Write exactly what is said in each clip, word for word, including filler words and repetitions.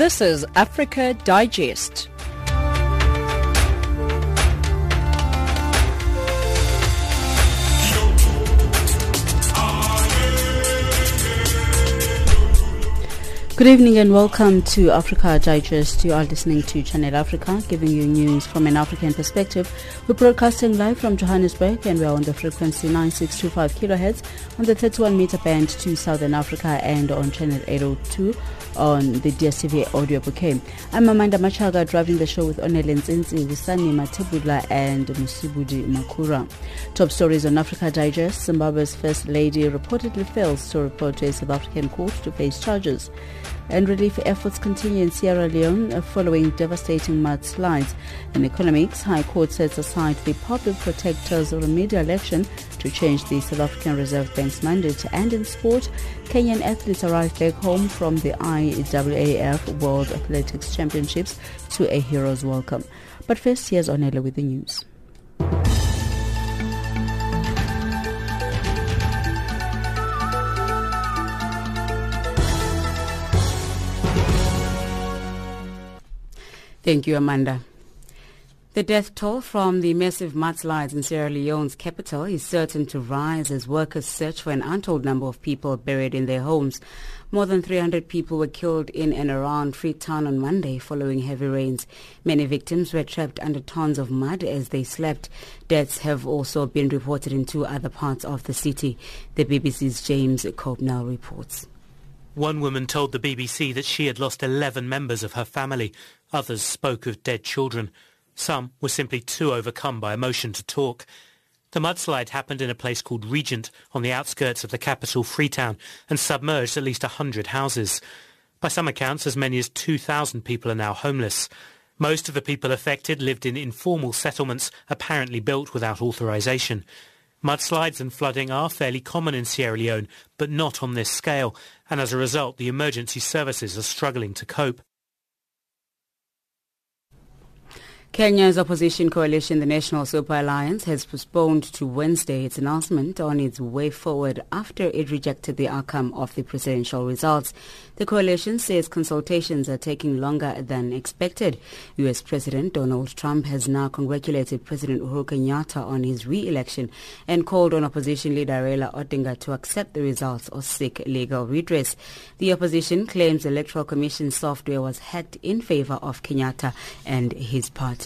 This is Africa Digest. Good evening and welcome to Africa Digest. You are listening to Channel Africa, giving you news from an African perspective. We're broadcasting live from Johannesburg and we're on the frequency nine six two five kilohertz on the thirty-one meter band to Southern Africa and on Channel eight oh two on the D S T V audio bouquet. I'm Amanda Machaga, driving the show with Onilene Sinti, Wisani Matebula and Musibudi Makura. Top stories on Africa Digest. Zimbabwe's First Lady reportedly fails to report to a South African court to face charges. And relief efforts continue in Sierra Leone following devastating mudslides. In economics, High Court sets aside the public protector's remedial action to change the South African Reserve Bank's mandate. And in sport, Kenyan athletes arrive back home from the I W A F World Athletics Championships to a hero's welcome. But first, here's Onela with the news. Thank you, Amanda. The death toll from the massive mudslides in Sierra Leone's capital is certain to rise as workers search for an untold number of people buried in their homes. More than three hundred people were killed in and around Freetown on Monday following heavy rains. Many victims were trapped under tons of mud as they slept. Deaths have also been reported in two other parts of the city. The B B C's James Kambaki reports. One woman told the B B C that she had lost eleven members of her family. Others spoke of dead children. Some were simply too overcome by emotion to talk. The mudslide happened in a place called Regent on the outskirts of the capital Freetown and submerged at least one hundred houses. By some accounts, as many as two thousand people are now homeless. Most of the people affected lived in informal settlements apparently built without authorization. Mudslides and flooding are fairly common in Sierra Leone, but not on this scale, and as a result, the emergency services are struggling to cope. Kenya's opposition coalition, the National Super Alliance, has postponed to Wednesday its announcement on its way forward after it rejected the outcome of the presidential results. The coalition says consultations are taking longer than expected. U S President Donald Trump has now congratulated President Uhuru Kenyatta on his re-election and called on opposition leader Raila Odinga to accept the results or seek legal redress. The opposition claims the Electoral Commission software was hacked in favor of Kenyatta and his party.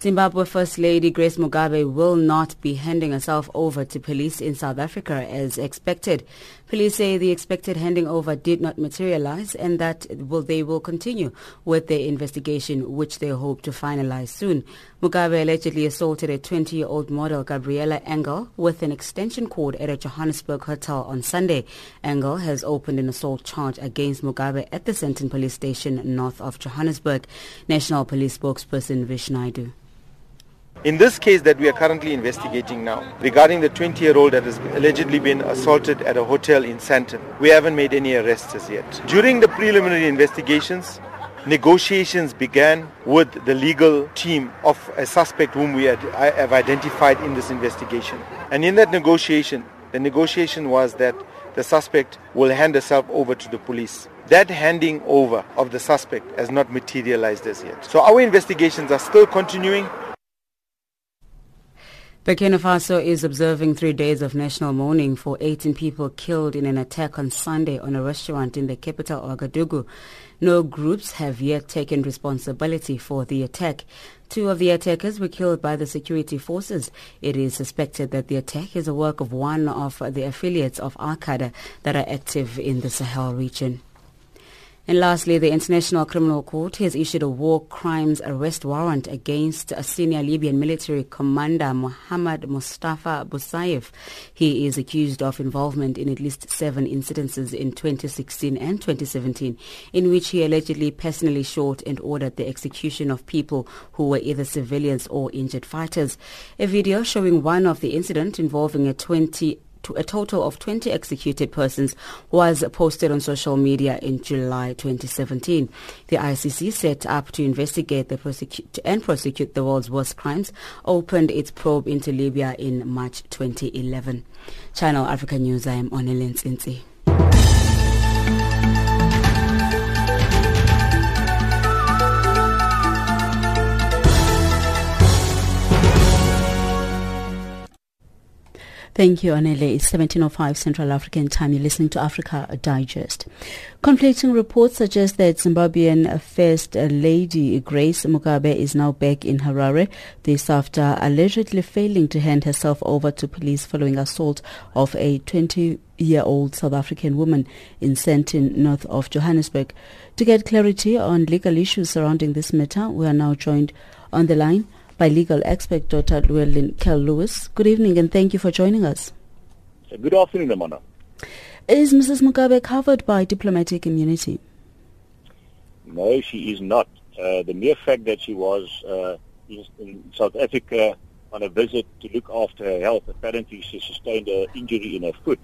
Zimbabwe First Lady Grace Mugabe will not be handing herself over to police in South Africa as expected. Police say the expected handing over did not materialize and that will, they will continue with their investigation, which they hope to finalize soon. Mugabe allegedly assaulted a twenty-year-old model, Gabriella Engel, with an extension cord at a Johannesburg hotel on Sunday. Engel has opened an assault charge against Mugabe at the Sandton police station north of Johannesburg. National Police spokesperson Vish Naidu. In this case that we are currently investigating now, regarding the twenty-year-old that has allegedly been assaulted at a hotel in Sandton, we haven't made any arrests as yet. During the preliminary investigations, negotiations began with the legal team of a suspect whom we had, I have identified in this investigation. And in that negotiation, the negotiation was that the suspect will hand herself over to the police. That handing over of the suspect has not materialized as yet. So our investigations are still continuing. Burkina Faso is observing three days of national mourning for eighteen people killed in an attack on Sunday on a restaurant in the capital Ouagadougou. No groups have yet taken responsibility for the attack. Two of the attackers were killed by the security forces. It is suspected that the attack is a work of one of the affiliates of Al-Qaeda that are active in the Sahel region. And lastly, the International Criminal Court has issued a war crimes arrest warrant against a senior Libyan military commander, Mohammed Mustafa Busayev. He is accused of involvement in at least seven incidences in twenty sixteen and twenty seventeen, in which he allegedly personally shot and ordered the execution of people who were either civilians or injured fighters. A video showing one of the incidents involving a twenty A total of twenty executed persons was posted on social media in July twenty seventeen. The I C C, set up to investigate the prosecute and prosecute the world's worst crimes, opened its probe into Libya in March twenty eleven. Channel Africa News, I am Onilene Sinti. Thank you, Onele. It's seventeen oh five Central African Time. You're listening to Africa Digest. Conflicting reports suggest that Zimbabwean First Lady Grace Mugabe is now back in Harare, this after allegedly failing to hand herself over to police following assault of a twenty-year-old South African woman in Sandton, north of Johannesburg. To get clarity on legal issues surrounding this matter, we are now joined on the line by legal expert Doctor Llewellyn Curlewis. Good evening and thank you for joining us. Good afternoon, Amanda. Is Missus Mugabe covered by diplomatic immunity? No, she is not. Uh, the mere fact that she was uh, in South Africa on a visit to look after her health, apparently she sustained an injury in her foot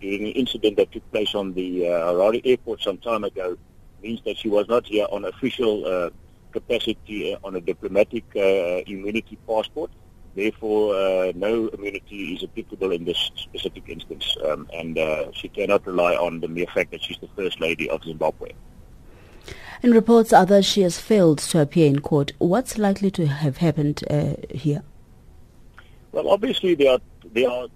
during an incident that took place on the uh, Harare airport some time ago, means that she was not here on official uh, capacity uh, on a diplomatic uh, immunity passport. Therefore, uh, no immunity is applicable in this specific instance. Um, and uh, she cannot rely on the mere fact that she's the First Lady of Zimbabwe. And reports are that she has failed to appear in court. What's likely to have happened uh, here? Well, obviously, there are... There are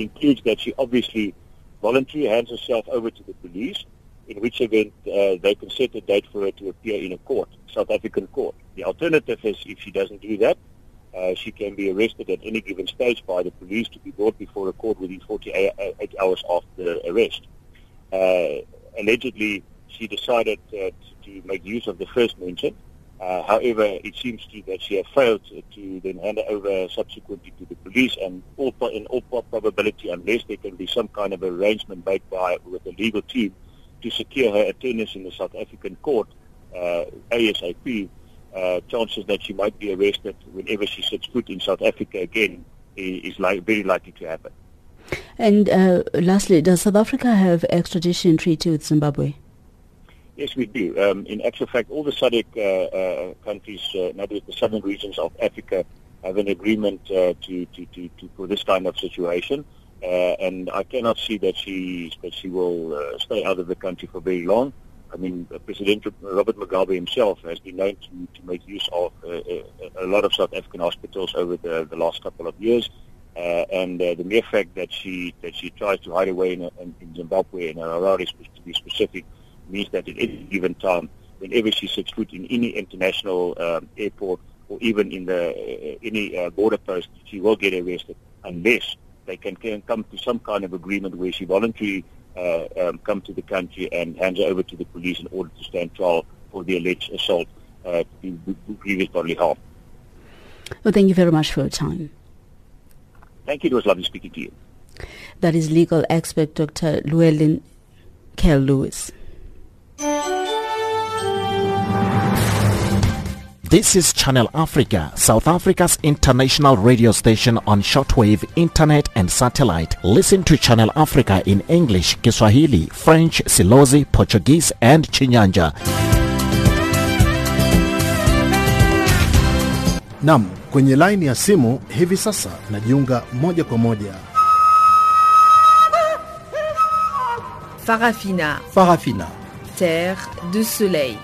includes that she obviously voluntarily hands herself over to the police, in which event uh, they can set a date for her to appear in a court, South African court. The alternative is if she doesn't do that, uh, she can be arrested at any given stage by the police to be brought before a court within forty-eight hours after the arrest. Uh, allegedly, she decided uh, to make use of the first mention. Uh, however, it seems to that she has failed to then hand over subsequently to the police, and all, in all probability, unless there can be some kind of arrangement made by with the legal team to secure her attendance in the South African court uh, ASAP, uh, chances that she might be arrested whenever she sets foot in South Africa again is, is like, very likely to happen. And uh, lastly, does South Africa have extradition treaty with Zimbabwe? Yes, we do. Um, in actual fact, all the S A D C uh, uh, countries, uh, in other words, the southern regions of Africa, have an agreement uh, to, to, to, to for this kind of situation. Uh, and I cannot see that she that she will uh, stay out of the country for very long. I mean, uh, President Robert Mugabe himself has been known to, to make use of uh, a, a lot of South African hospitals over the, the last couple of years. Uh, and uh, the mere fact that she that she tries to hide away in, in, in Zimbabwe, in Harare to be specific, means that at any given time, whenever she sets foot in any international um, airport or even in the uh, any uh, border post, she will get arrested unless they can, can come to some kind of agreement where she voluntarily uh, um, comes to the country and hands her over to the police in order to stand trial for the alleged assault uh, to previous bodily harm. Well, thank you very much for your time. Thank you. It was lovely speaking to you. That is legal expert Doctor Llewellyn Curlewis. This is Channel Africa, South Africa's international radio station on shortwave, internet and satellite. Listen to Channel Africa in English, Kiswahili, French, Silozi, Portuguese and Chinyanja. Nam, kwenye line ya simu hivi sasa najiunga moja kwa moja. Farafina. Farafina. Terre de soleil.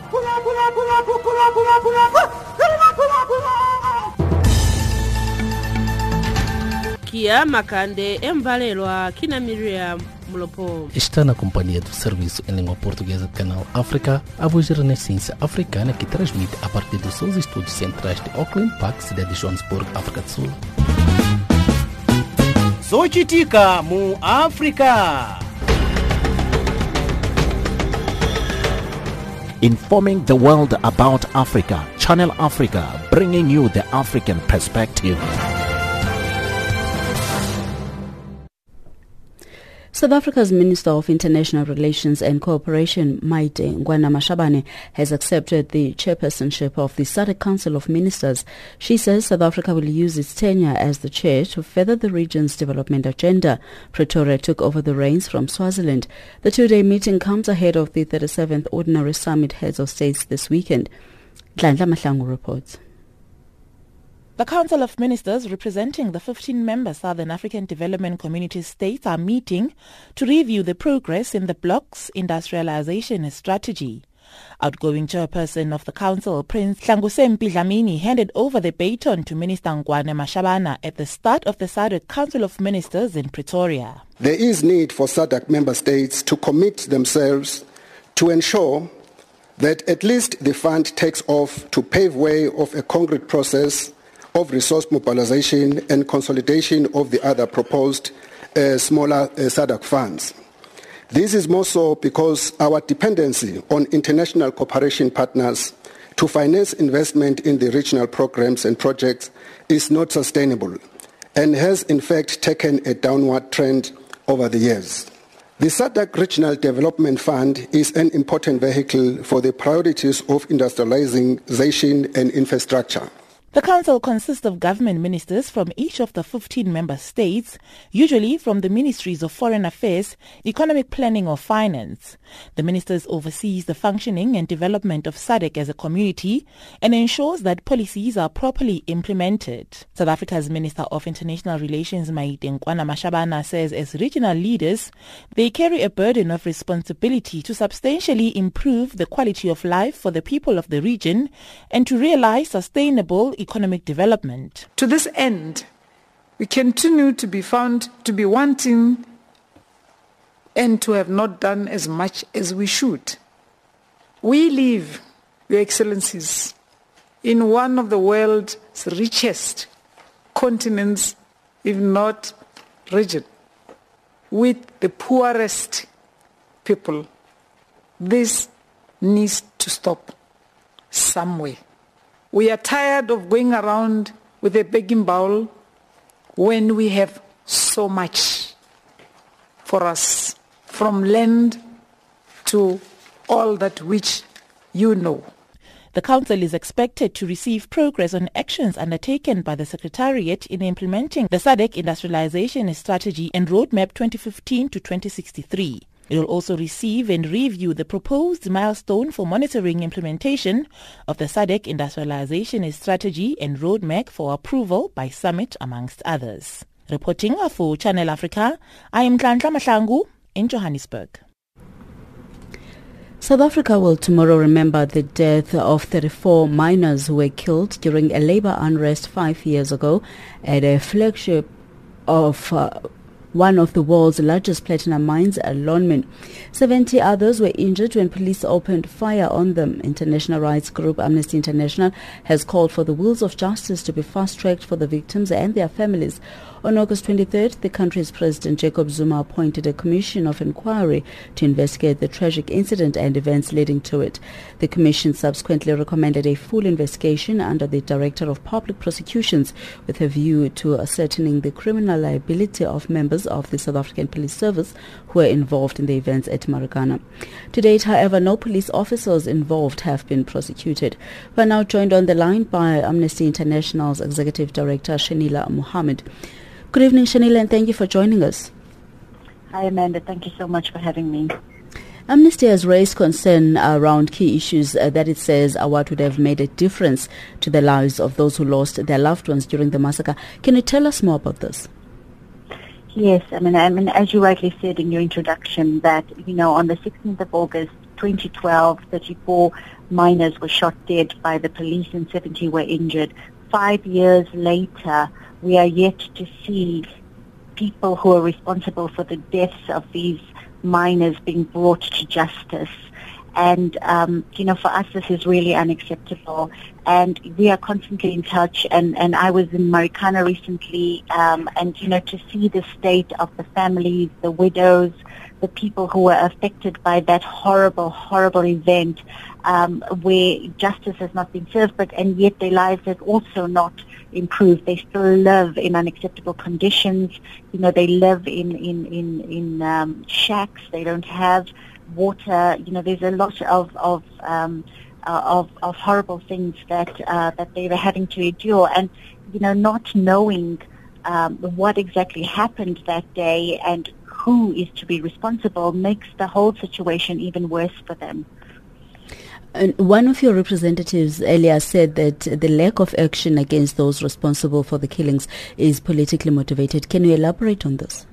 Kia makande embalelwa kina Miriam Mlopo. Está na companhia do serviço em língua portuguesa do Canal África, a voz da renascença africana que transmite a partir dos seus estúdios centrais de Auckland Park, cidade de Johannesburg, África do Sul. Sochitika mu África. Informing the world about Africa, Channel Africa, bringing you the African perspective. South Africa's Minister of International Relations and Cooperation, Maite Nkoana-Mashabane, has accepted the chairpersonship of the S A D C Council of Ministers. She says South Africa will use its tenure as the chair to further the region's development agenda. Pretoria took over the reins from Swaziland. The two-day meeting comes ahead of the thirty-seventh Ordinary Summit Heads of States this weekend. Dlandla Mahlangu reports. The Council of Ministers representing the fifteen member Southern African Development Community states are meeting to review the progress in the bloc's industrialization strategy. Outgoing chairperson of the council, Prince Hlanguseni Dlamini, handed over the baton to Minister Nkoana-Mashabane at the start of the S A D C Council of Ministers in Pretoria. There is need for S A D C member states to commit themselves to ensure that at least the fund takes off to pave way of a concrete process of resource mobilization and consolidation of the other proposed uh, smaller uh, S A D C funds. This is more so because our dependency on international cooperation partners to finance investment in the regional programs and projects is not sustainable and has in fact taken a downward trend over the years. The S A D C Regional Development Fund is an important vehicle for the priorities of industrialization and infrastructure. The council consists of government ministers from each of the fifteen member states, usually from the ministries of foreign affairs, economic planning or finance. The ministers oversees the functioning and development of S A D C as a community and ensures that policies are properly implemented. South Africa's Minister of International Relations Maite Nkoana-Mashabane says as regional leaders, they carry a burden of responsibility to substantially improve the quality of life for the people of the region and to realize sustainable economic development. To this end, we continue to be found to be wanting and to have not done as much as we should. We live, Your Excellencies, in one of the world's richest continents, if not region, with the poorest people. This needs to stop somewhere. We are tired of going around with a begging bowl when we have so much for us, from land to all that which you know. The Council is expected to receive progress on actions undertaken by the Secretariat in implementing the S A D C Industrialization Strategy and Roadmap twenty fifteen to twenty sixty-three. It will also receive and review the proposed milestone for monitoring implementation of the S A D C Industrialization Strategy and Roadmap for approval by Summit, amongst others. Reporting for Channel Africa, I am Nhlanhla Mahlangu in Johannesburg. South Africa will tomorrow remember the death of thirty-four miners who were killed during a labor unrest five years ago at a flagship of Uh, one of the world's largest platinum mines at Lonmin. seventy others were injured when police opened fire on them. International rights group Amnesty International has called for the wheels of justice to be fast-tracked for the victims and their families. On August twenty-third, the country's President Jacob Zuma appointed a commission of inquiry to investigate the tragic incident and events leading to it. The commission subsequently recommended a full investigation under the Director of Public Prosecutions with a view to ascertaining the criminal liability of members of the South African Police Service who were involved in the events at Marikana. To date, however, no police officers involved have been prosecuted. We are now joined on the line by Amnesty International's Executive Director, Shenila Mohammed. Good evening, Shenila, and thank you for joining us. Hi, Amanda. Thank you so much for having me. Amnesty has raised concern around key issues uh, that it says are what would have made a difference to the lives of those who lost their loved ones during the massacre. Can you tell us more about this? Yes, I mean, I mean, as you rightly said in your introduction, that, you know, on the sixteenth of August twenty twelve, thirty-four miners were shot dead by the police and seventy were injured. Five years later, we are yet to see people who are responsible for the deaths of these miners being brought to justice. And, um, you know, for us, this is really unacceptable. And we are constantly in touch. And, and I was in Marikana recently. Um, and, you know, to see the state of the families, the widows, the people who were affected by that horrible, horrible event um, where justice has not been served, but and yet their lives have also not improved. They still live in unacceptable conditions. You know, they live in, in, in, in um, shacks. They don't have water. You know, there's a lot of of um, uh, of, of horrible things that uh, that they were having to endure, and you know, not knowing um, what exactly happened that day and who is to be responsible makes the whole situation even worse for them. And one of your representatives earlier said that the lack of action against those responsible for the killings is politically motivated. Can you elaborate on this?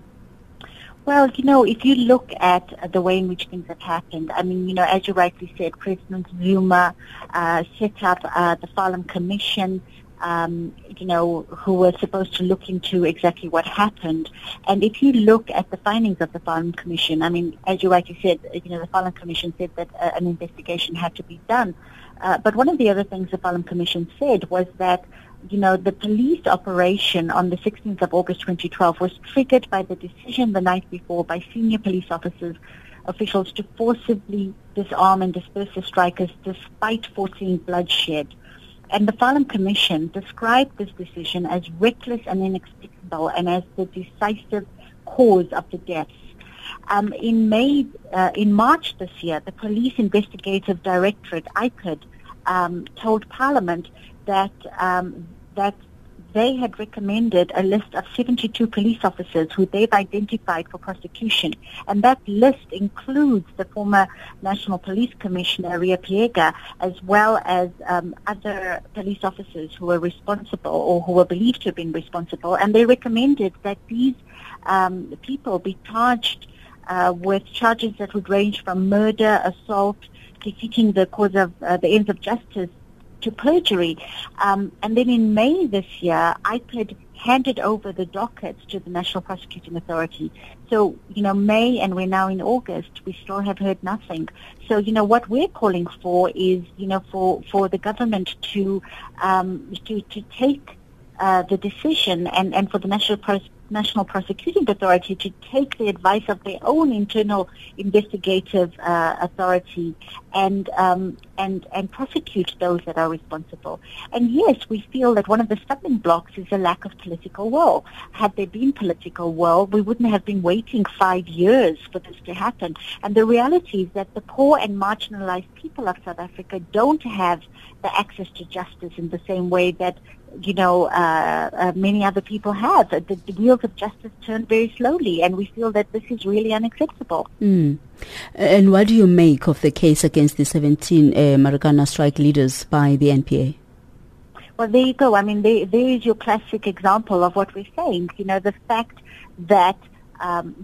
Well, you know, if you look at the way in which things have happened, I mean, you know, as you rightly said, President Zuma uh, set up uh, the Farlam Commission, um, you know, who were supposed to look into exactly what happened. And if you look at the findings of the Farlam Commission, I mean, as you rightly said, you know, the Farlam Commission said that uh, an investigation had to be done. Uh, but one of the other things the Farlam Commission said was that, you know, the police operation on the sixteenth of August twenty twelve was triggered by the decision the night before by senior police officers, officials to forcibly disarm and disperse the strikers despite foreseeing bloodshed. And the Farlam Commission described this decision as reckless and inexplicable and as the decisive cause of the deaths. Um, in May, uh, in March this year, the Police Investigative Directorate, I P I D, um, told Parliament that um, that they had recommended a list of seventy-two police officers who they've identified for prosecution. And that list includes the former National Police Commissioner, Ria Piega, as well as um, other police officers who were responsible or who were believed to have been responsible. And they recommended that these um, people be charged uh, with charges that would range from murder, assault, to seeking the cause of uh, the ends of justice, to perjury. Um, and then in May this year, I P I D handed over the dockets to the National Prosecuting Authority. So, you know, May, and we're now in August, we still have heard nothing. So, you know, what we're calling for is, you know, for, for the government to um, to, to take uh, the decision and, and for the National Pros- National Prosecuting Authority to take the advice of their own internal investigative uh, authority and um, and and prosecute those that are responsible. And yes, we feel that one of the stumbling blocks is a lack of political will. Had there been political will, we wouldn't have been waiting five years for this to happen. And the reality is that the poor and marginalized people of South Africa don't have the access to justice in the same way that, you know, uh, uh, many other people have. The, the wheels of justice turn very slowly, and we feel that this is really unacceptable. Mm. And what do you make of the case against the seventeen uh, Marikana strike leaders by the N P A? Well, there you go. I mean, there, there is your classic example of what we're saying. You know, the fact that um,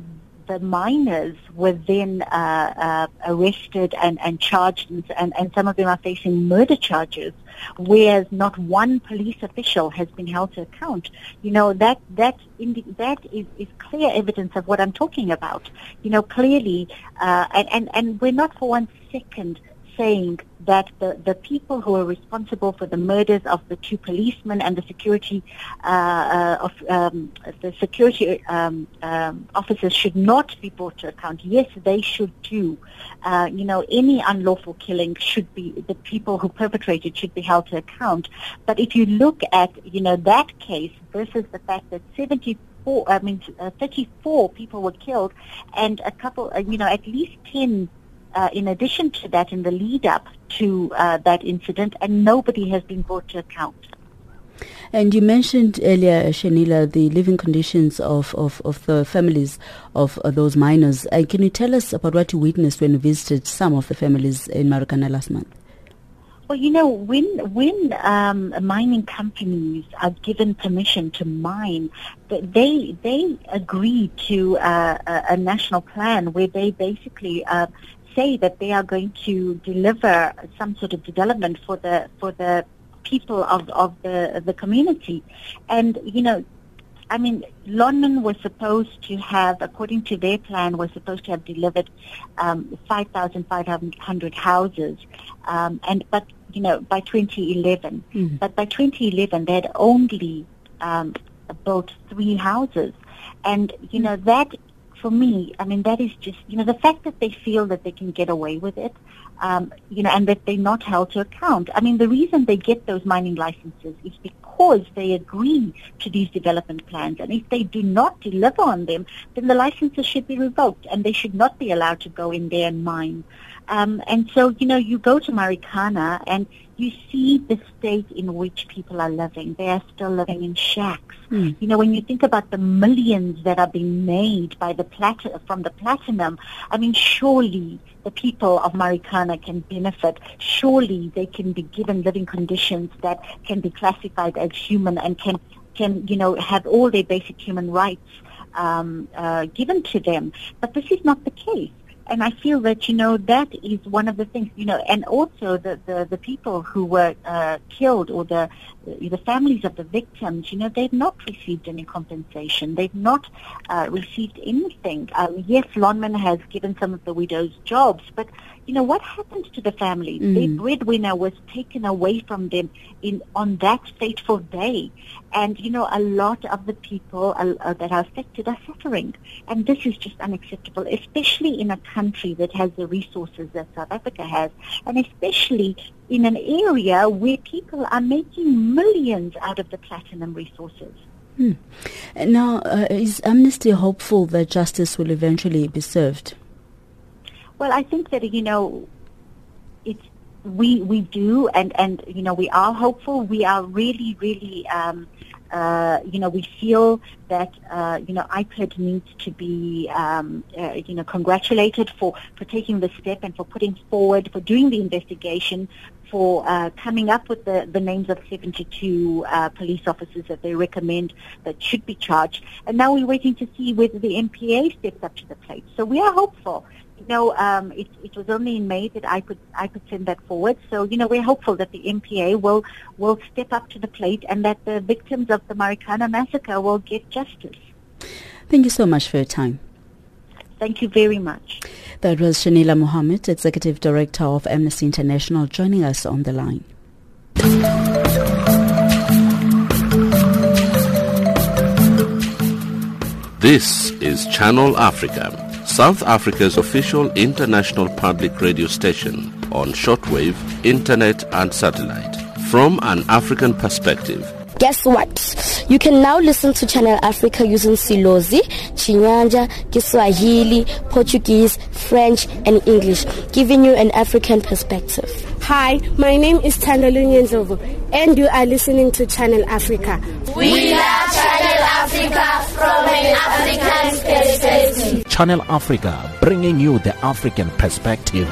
the miners were then uh, uh, arrested and, and charged, and, and some of them are facing murder charges, whereas not one police official has been held to account. You know, that that indi- that is, is clear evidence of what I'm talking about. You know, clearly, uh, and, and, and we're not for one second saying that the, the people who are responsible for the murders of the two policemen and the security uh, of um, the security um, um, officers should not be brought to account. Yes, they should too. Uh, you know, any unlawful killing should be, the people who perpetrated should be held to account. But if you look at, you know, that case versus the fact that seventy-four, I mean, uh, thirty-four people were killed, and a couple, uh, you know, at least ten. Uh, in addition to that, in the lead-up to uh, that incident, and nobody has been brought to account. And you mentioned earlier, Shenila, the living conditions of, of, of the families of, of those miners. Uh, can you tell us about what you witnessed when you visited some of the families in Marikana last month? Well, you know, when when um, mining companies are given permission to mine, they they agree to uh, a, a national plan where they basically Uh, say that they are going to deliver some sort of development for the for the people of, of the the community. And, you know, I mean, Lonmin was supposed to have, according to their plan, was supposed to have delivered um, five thousand five hundred houses, um, and but, you know, by twenty eleven. Mm-hmm. But by twenty eleven, they had only um, built three houses. And, you know, that, for me, I mean, that is just, you know, the fact that they feel that they can get away with it, um, you know, and that they're not held to account. I mean, the reason they get those mining licenses is because they agree to these development plans. And if they do not deliver on them, then the licenses should be revoked and they should not be allowed to go in there and mine. Um, and so, you know, you go to Marikana and you see the state in which people are living. They are still living in shacks. Mm. You know, when you think about the millions that are being made by the plat- from the platinum, I mean, surely the people of Marikana can benefit. Surely they can be given living conditions that can be classified as human and can, can you know, have all their basic human rights. um, uh, given to them. But this is not the case. And I feel that, you know, that is one of the things, you know, and also the, the, the people who were uh, killed, or the the families of the victims, you know, they've not received any compensation. They've not uh, received anything. Um, yes, Lonmin has given some of the widows jobs, but, you know, what happened to the families? Mm. Their breadwinner was taken away from them in on that fateful day. And, you know, a lot of the people uh, uh, that are affected are suffering. And this is just unacceptable, especially in a country that has the resources that South Africa has, and especially in an area where people are making millions out of the platinum resources. Hmm. Now, uh, is Amnesty hopeful that justice will eventually be served? Well, I think that, you know, it's, we we do, and, and, you know, we are hopeful. We are really, really, um, uh, you know, we feel that, uh, you know, I P I D needs to be, um, uh, you know, congratulated for, for taking the step and for putting forward, for doing the investigation, for uh, coming up with the, the names of seventy-two uh, police officers that they recommend that should be charged. And now we're waiting to see whether the N P A steps up to the plate. So we are hopeful. You know, um, it, it was only in May that I could I could send that forward. So, you know, we're hopeful that the N P A will will step up to the plate and that the victims of the Marikana massacre will get justice. Thank you so much for your time. Thank you very much. That was Shenila Mohammed, Executive Director of Amnesty International, joining us on the line. This is Channel Africa, South Africa's official international public radio station on shortwave, internet and satellite. From an African perspective. Guess what? You can now listen to Channel Africa using Silozi, Chinyanja, Kiswahili, Portuguese, French and English, giving you an African perspective. Hi, my name is Thandelo Nyenzovo and you are listening to Channel Africa. We love Channel Africa from an African perspective. Channel Africa, bringing you the African perspective.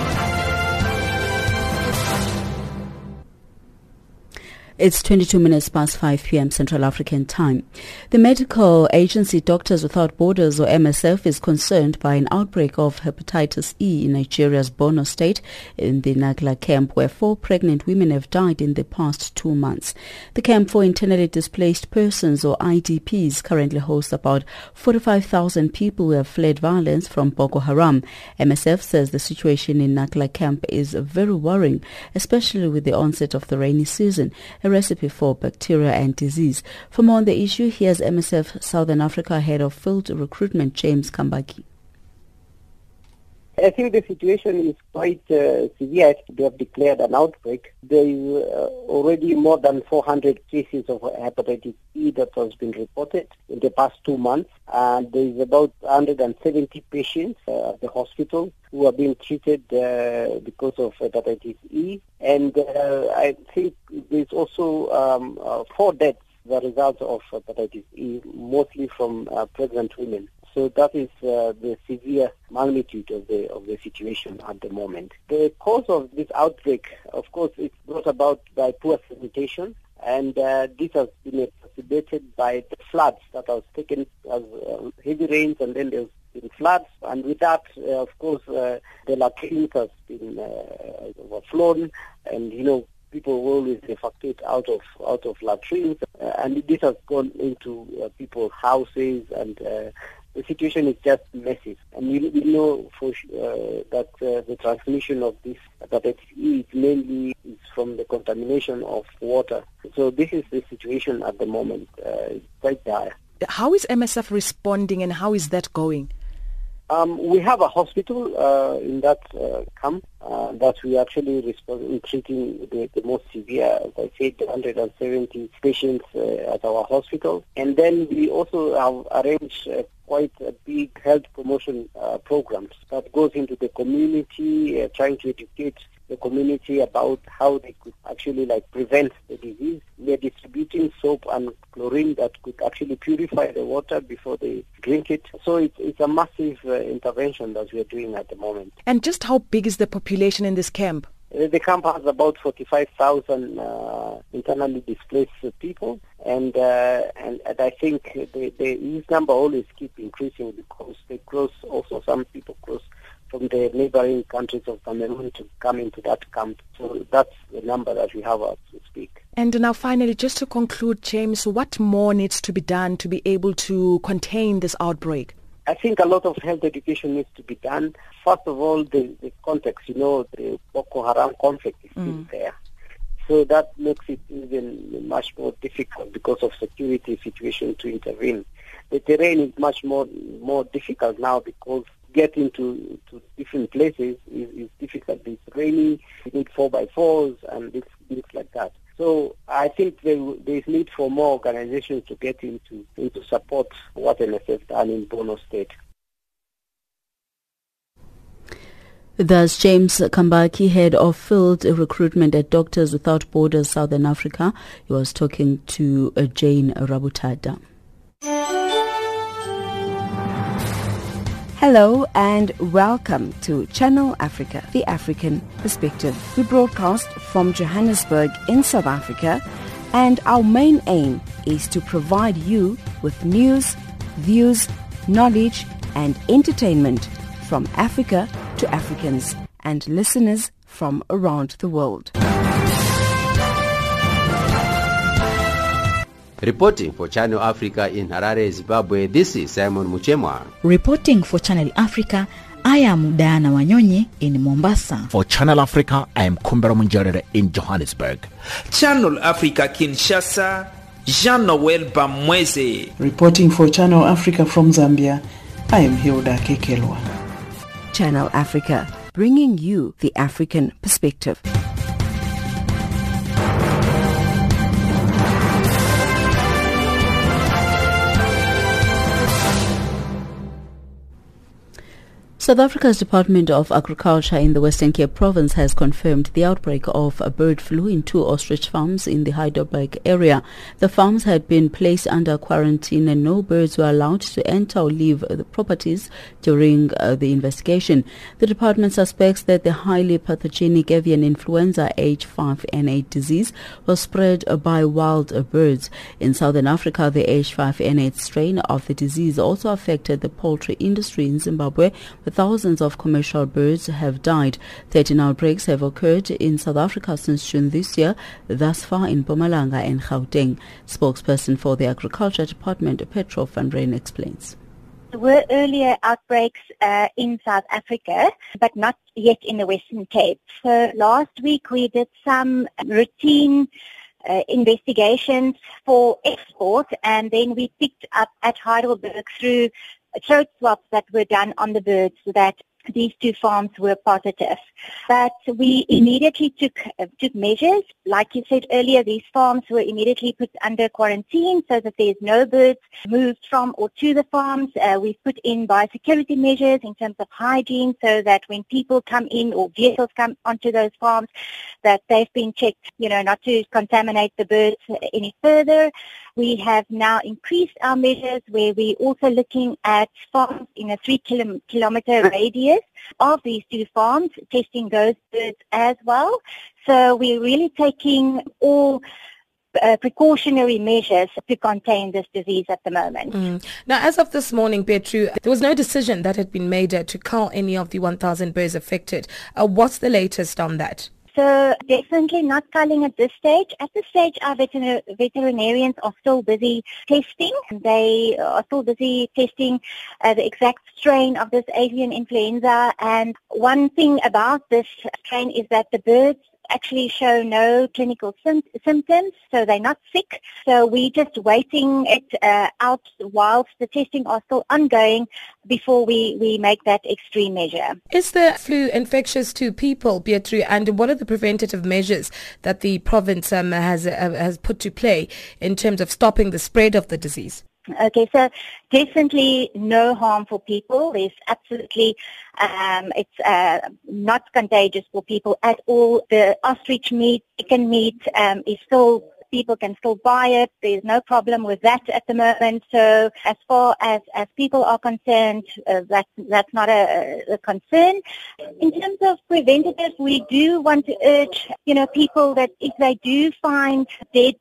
It's twenty-two minutes past five p.m. Central African time. The medical agency Doctors Without Borders, or M S F, is concerned by an outbreak of hepatitis E in Nigeria's Borno state in the Ngala camp, where four pregnant women have died in the past two months. The camp for internally displaced persons, or I D Ps, currently hosts about forty-five thousand people who have fled violence from Boko Haram. M S F says the situation in Ngala camp is very worrying, especially with the onset of the rainy season, a recipe for bacteria and disease. For more on the issue, here's M S F Southern Africa Head of Field Recruitment, James Kambaki. I think the situation is quite uh, severe. They have declared an outbreak. There is uh, already more than four hundred cases of hepatitis E that has been reported in the past two months. And there is about one hundred seventy patients uh, at the hospital who are being treated uh, because of hepatitis E. And uh, I think there's also um, uh, four deaths, the result of hepatitis E, mostly from uh, pregnant women. So that is uh, the severe magnitude of the of the situation at the moment. The cause of this outbreak, of course, is brought about by poor sanitation, and uh, this has been exacerbated by the floods that has taken as uh, heavy rains, and then there's been floods, and with that, uh, of course, uh, the latrines has been uh, overflown, and you know. People will always defecate out of out of latrines, uh, and this has gone into uh, people's houses, and uh, the situation is just massive. And we, we know for uh, that uh, the transmission of this hepatitis E is mainly is from the contamination of water. So this is the situation at the moment. Uh, it's quite dire. How is M S F responding, and how is that going? Um, we have a hospital uh, in that uh, camp uh, that we actually respond in treating the, the most severe, as I said, one hundred seventy patients uh, at our hospital. And then we also have arranged uh, quite a big health promotion uh, programs that goes into the community, uh, trying to educate the community about how they could actually like prevent the disease. We are distributing soap and chlorine that could actually purify the water before they drink it. So it's, it's a massive uh, intervention that we are doing at the moment. And just how big is the population in this camp? The camp has about forty-five thousand uh, internally displaced people, and uh, and, and I think the, the, this number always keep increasing because they cross, also some people cross from the neighboring countries of Cameroon to come into that camp. So that's the number that we have as we speak. And now finally, just to conclude, James, what more needs to be done to be able to contain this outbreak? I think a lot of health education needs to be done. First of all, the, the context, you know, the Boko Haram conflict is still mm. there. So that makes it even much more difficult because of security situation to intervene. The terrain is much more more difficult now because getting to, to different places is, is difficult. It's rainy, you need four by fours and things like that. So I think there is need for more organizations to get into, into support what M S F done in Borno State. That's James Kambaki, head of field recruitment at Doctors Without Borders, Southern Africa. He was talking to Jane Rabutada. Hello and welcome to Channel Africa, the African perspective. We broadcast from Johannesburg in South Africa, and our main aim is to provide you with news, views, knowledge and entertainment from Africa to Africans and listeners from around the world. Reporting for Channel Africa in Harare, Zimbabwe, this is Simon Muchemwa. Reporting for Channel Africa, I am Diana Wanyonyi in Mombasa. For Channel Africa, I am Kumbera Munjerere in Johannesburg. Channel Africa, Kinshasa, Jean-Noel Bamweze. Reporting for Channel Africa from Zambia, I am Hilda Kekelwa. Channel Africa, bringing you the African perspective. South Africa's Department of Agriculture in the Western Cape province has confirmed the outbreak of a bird flu in two ostrich farms in the Heidelberg area. The farms had been placed under quarantine and no birds were allowed to enter or leave the properties during uh, the investigation. The department suspects that the highly pathogenic avian influenza H five N eight disease was spread by wild birds. In Southern Africa, the H five N eight strain of the disease also affected the poultry industry in Zimbabwe, with thousands of commercial birds have died. thirteen outbreaks have occurred in South Africa since June this year, thus far in Mpumalanga and Gauteng. Spokesperson for the Agriculture Department, Petro van Reen, explains. There were earlier outbreaks uh, in South Africa, but not yet in the Western Cape. So last week we did some routine Uh, investigations for export, and then we picked up at Heidelberg through throat swabs that were done on the birds that these two farms were positive. But we immediately took uh, took measures. Like you said earlier, these farms were immediately put under quarantine so that there's no birds moved from or to the farms. Uh, we've put in biosecurity measures in terms of hygiene so that when people come in or vehicles come onto those farms, that they've been checked, you know, not to contaminate the birds any further. We have now increased our measures where we're also looking at farms in a three kilo- kilometer radius of these two farms, testing those birds as well. So we're really taking all uh, precautionary measures to contain this disease at the moment. Mm. Now, as of this morning, Petru, there was no decision that had been made uh, to cull any of the one thousand birds affected. Uh, what's the latest on that? So definitely not culling at this stage. At this stage, our veter- veterinarians are still busy testing. They are still busy testing uh, the exact strain of this avian influenza. And one thing about this strain is that the birds actually show no clinical sim- symptoms, so they're not sick. So we're just waiting it uh, out whilst the testing are still ongoing before we, we make that extreme measure. Is the flu infectious to people, Pietru, and what are the preventative measures that the province um, has, uh, has put to play in terms of stopping the spread of the disease? Okay, so definitely no harm for people. There's absolutely, um, it's uh, not contagious for people at all. The ostrich meat, chicken meat um, is still people can still buy it. There's no problem with that at the moment. So as far as, as people are concerned, uh, that's, that's not a, a concern. In terms of preventatives, we do want to urge, you know, people that if they do find dead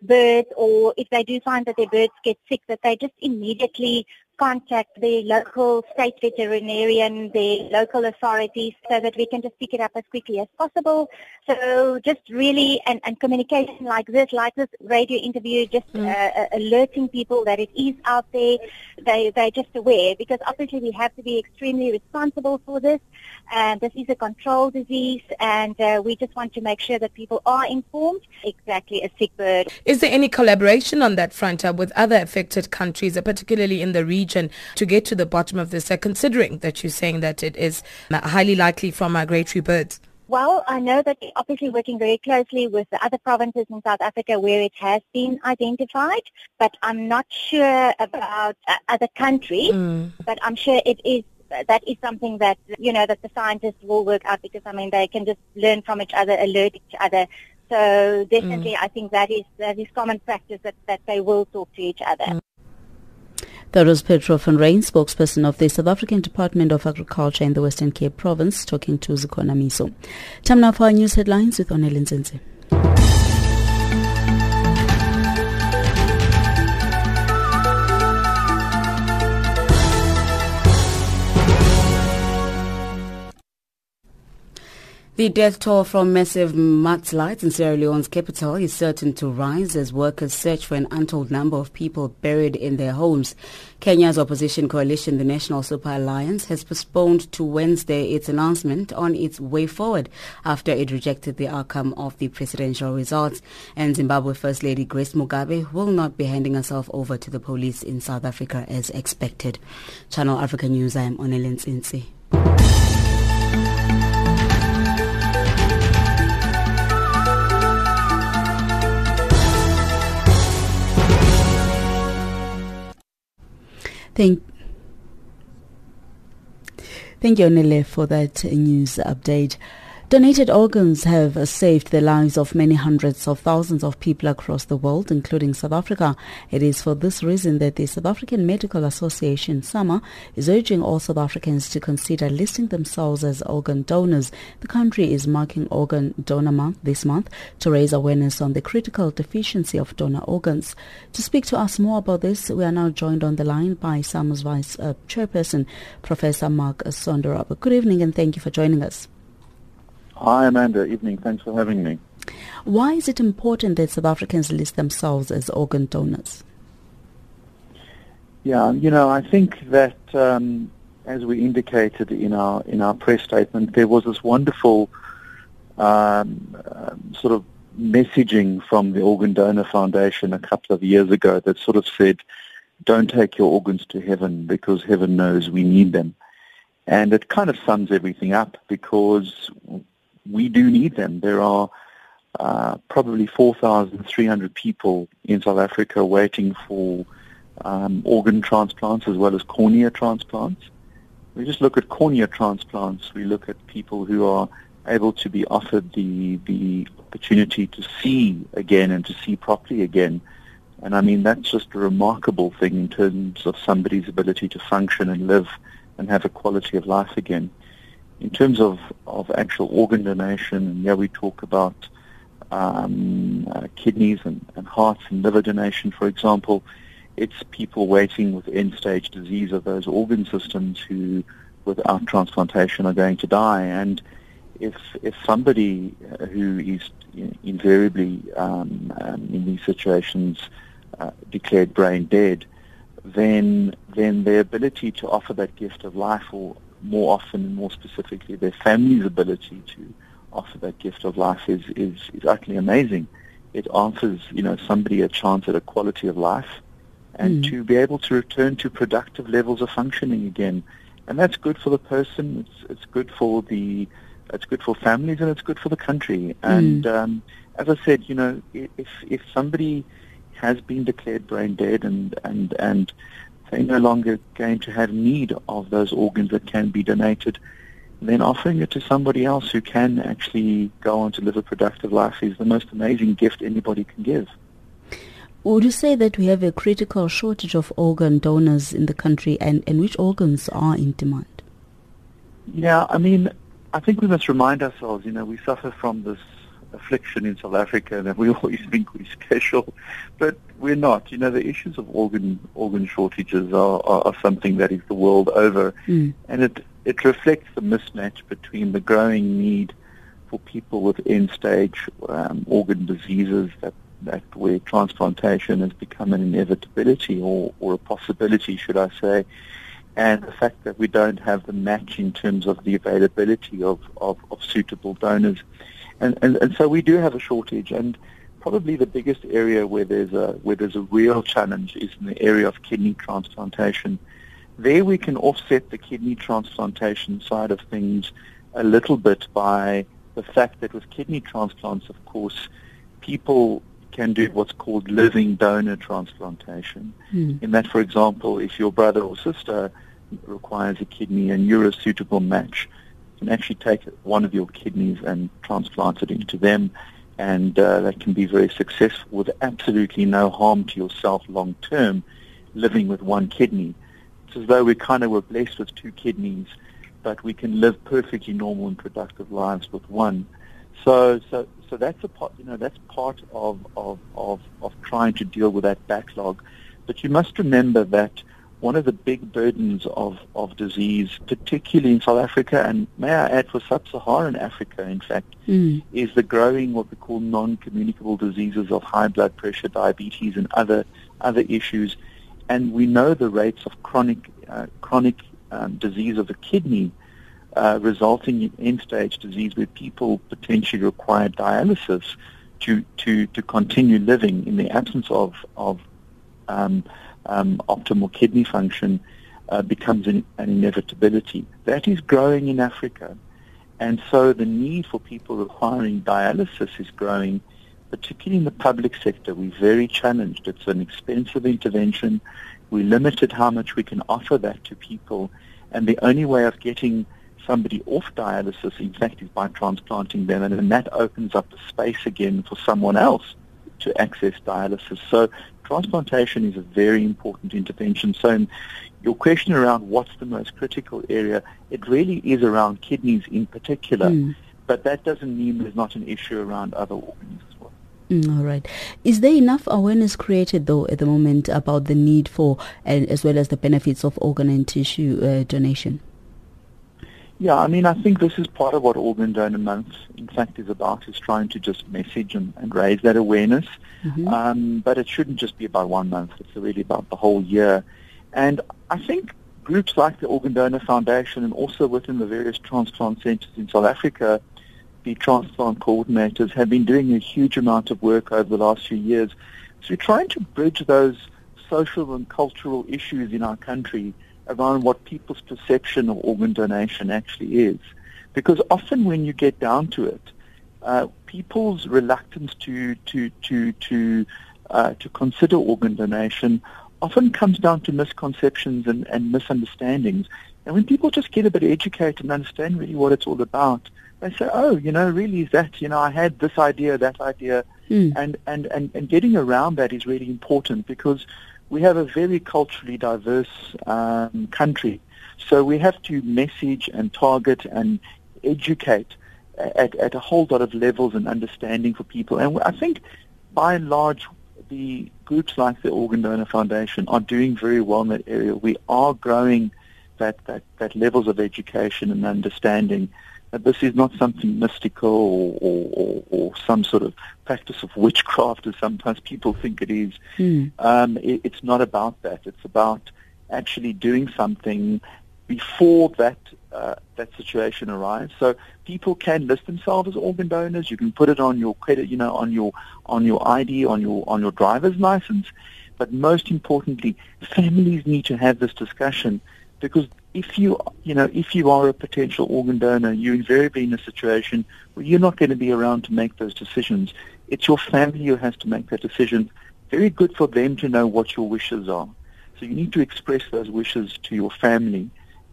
birds or if they do find that their birds get sick, that they just immediately contact their local state veterinarian, their local authorities, so that we can just pick it up as quickly as possible. So just really, and, and communication like this, like this radio interview, just mm. uh, alerting people that it is out there. They, they're just aware, because obviously we have to be extremely responsible for this. Uh, this is a controlled disease, and uh, we just want to make sure that people are informed. Exactly, a sick bird. Is there any collaboration on that front uh, with other affected countries, particularly in the region, to get to the bottom of this, uh, considering that you're saying that it is uh, highly likely from migratory birds? Well, I know that we're obviously working very closely with the other provinces in South Africa where it has been identified, but I'm not sure about uh, other countries, mm. but I'm sure it is. That is something that, you know, that the scientists will work out, because, I mean, they can just learn from each other, alert each other. So definitely mm. I think that is, that is common practice, that, that they will talk to each other. Mm. That was Petra van Reyn, spokesperson of the South African Department of Agriculture in the Western Cape Province, talking to Zikhona Miso. Time now for our news headlines with Onilene Sinti. The death toll from massive mudslides in Sierra Leone's capital is certain to rise as workers search for an untold number of people buried in their homes. Kenya's opposition coalition, the National Super Alliance, has postponed to Wednesday its announcement on its way forward after it rejected the outcome of the presidential results. And Zimbabwe First Lady Grace Mugabe will not be handing herself over to the police in South Africa as expected. Channel Africa News, I am Onilene Sinti. Thank, thank you, Onile, for that news update. Donated organs have saved the lives of many hundreds of thousands of people across the world, including South Africa. It is for this reason that the South African Medical Association, SAMA, is urging all South Africans to consider listing themselves as organ donors. The country is marking Organ Donor Month this month to raise awareness on the critical deficiency of donor organs. To speak to us more about this, we are now joined on the line by SAMA's Vice uh, Chairperson, Professor Mark Sonderop. Good evening, and thank you for joining us. Hi, Amanda. Evening. Thanks for having me. Why is it important that South Africans list themselves as organ donors? Yeah, you know, I think that, um, as we indicated in our in our press statement, there was this wonderful um, uh, sort of messaging from the Organ Donor Foundation a couple of years ago that sort of said, don't take your organs to heaven because heaven knows we need them. And it kind of sums everything up, because we do need them. There are uh, probably four thousand three hundred people in South Africa waiting for um, organ transplants as well as cornea transplants. We just look at cornea transplants. We look at people who are able to be offered the the opportunity to see again and to see properly again. And I mean, that's just a remarkable thing in terms of somebody's ability to function and live and have a quality of life again. In terms of, of actual organ donation, yeah, we talk about um, uh, kidneys and, and hearts and liver donation, for example. It's people waiting with end-stage disease of those organ systems who, without transplantation, are going to die. And if if somebody who is invariably um, um, in these situations uh, declared brain dead, then then their ability to offer that gift of life, or more often and more specifically, their family's ability to offer that gift of life is, is, is utterly amazing. It offers, you know, somebody a chance at a quality of life and mm. to be able to return to productive levels of functioning again. And that's good for the person, it's it's good for the it's good for families, and it's good for the country. And mm. um, as I said, you know, if if somebody has been declared brain dead and and and they're no longer going to have need of those organs that can be donated, then offering it to somebody else who can actually go on to live a productive life is the most amazing gift anybody can give. Would you say that we have a critical shortage of organ donors in the country, and, and which organs are in demand? Yeah, I mean, I think we must remind ourselves, you know, we suffer from this affliction in South Africa that we always think we're special, but we're not. You know, the issues of organ organ shortages are, are, are something that is the world over, mm. and it, it reflects the mismatch between the growing need for people with end-stage um, organ diseases that, that where transplantation has become an inevitability or, or a possibility, should I say, and the fact that we don't have the match in terms of the availability of, of, of suitable donors. And, and and so we do have a shortage, and probably the biggest area where there's a where there's a real challenge is in the area of kidney transplantation. There we can offset the kidney transplantation side of things a little bit by the fact that with kidney transplants, of course, people can do what's called living donor transplantation. Mm. In that, for example, if your brother or sister requires a kidney and you're a suitable match, can actually take one of your kidneys and transplant it into them, and uh, that can be very successful with absolutely no harm to yourself long term, living with one kidney. It's as though we kind of were blessed with two kidneys, but we can live perfectly normal and productive lives with one. So, so, so that's a part. You know, that's part of of of, of trying to deal with that backlog. But you must remember that one of the big burdens of, of disease, particularly in South Africa, and may I add for sub-Saharan Africa, in fact, mm. is the growing what we call non-communicable diseases of high blood pressure, diabetes, and other other issues. And we know the rates of chronic uh, chronic um, disease of the kidney uh, resulting in end-stage disease where people potentially require dialysis to, to, to continue living in the absence of, of um Um, optimal kidney function uh, becomes an, an inevitability. That is growing in Africa. And so the need for people requiring dialysis is growing, particularly in the public sector. We're very challenged. It's an expensive intervention. We're limited how much we can offer that to people. And the only way of getting somebody off dialysis, in fact, is by transplanting them. And then that opens up the space again for someone else to access dialysis. So transplantation is a very important intervention. So in your question around what's the most critical area, it really is around kidneys in particular. Mm. But that doesn't mean there's not an issue around other organs as well. Mm, all right. Is there enough awareness created, though, at the moment about the need for, and as well as the benefits of organ and tissue uh, donation? Yeah, I mean, I think this is part of what Organ Donor Month, in fact, is about, is trying to just message and, and raise that awareness. Mm-hmm. Um, but it shouldn't just be about one month. It's really about the whole year. And I think groups like the Organ Donor Foundation and also within the various transplant centres in South Africa, the transplant coordinators have been doing a huge amount of work over the last few years. So we're trying to bridge those social and cultural issues in our country around what people's perception of organ donation actually is. Because often when you get down to it, uh, people's reluctance to to to to, uh, to consider organ donation often comes down to misconceptions and, and misunderstandings. And when people just get a bit educated and understand really what it's all about, they say, oh, you know, really is that, you know, I had this idea, that idea. Mm. And, and, and, and getting around that is really important because we have a very culturally diverse um, country, so we have to message and target and educate at, at a whole lot of levels and understanding for people. And I think, by and large, the groups like the Organ Donor Foundation are doing very well in that area. We are growing that, that, that levels of education and understanding that this is not something mystical or, or, or some sort of practice of witchcraft, as sometimes people think it is. Mm. Um, it, it's not about that. It's about actually doing something before that uh, that situation arrives. So people can list themselves as organ donors. You can put it on your credit, you know, on your on your I D, on your on your driver's license. But most importantly, families need to have this discussion because if you, you know, if you are a potential organ donor, you're invariably in a situation where you're not going to be around to make those decisions. It's your family who has to make that decision. Very good for them to know what your wishes are. So you need to express those wishes to your family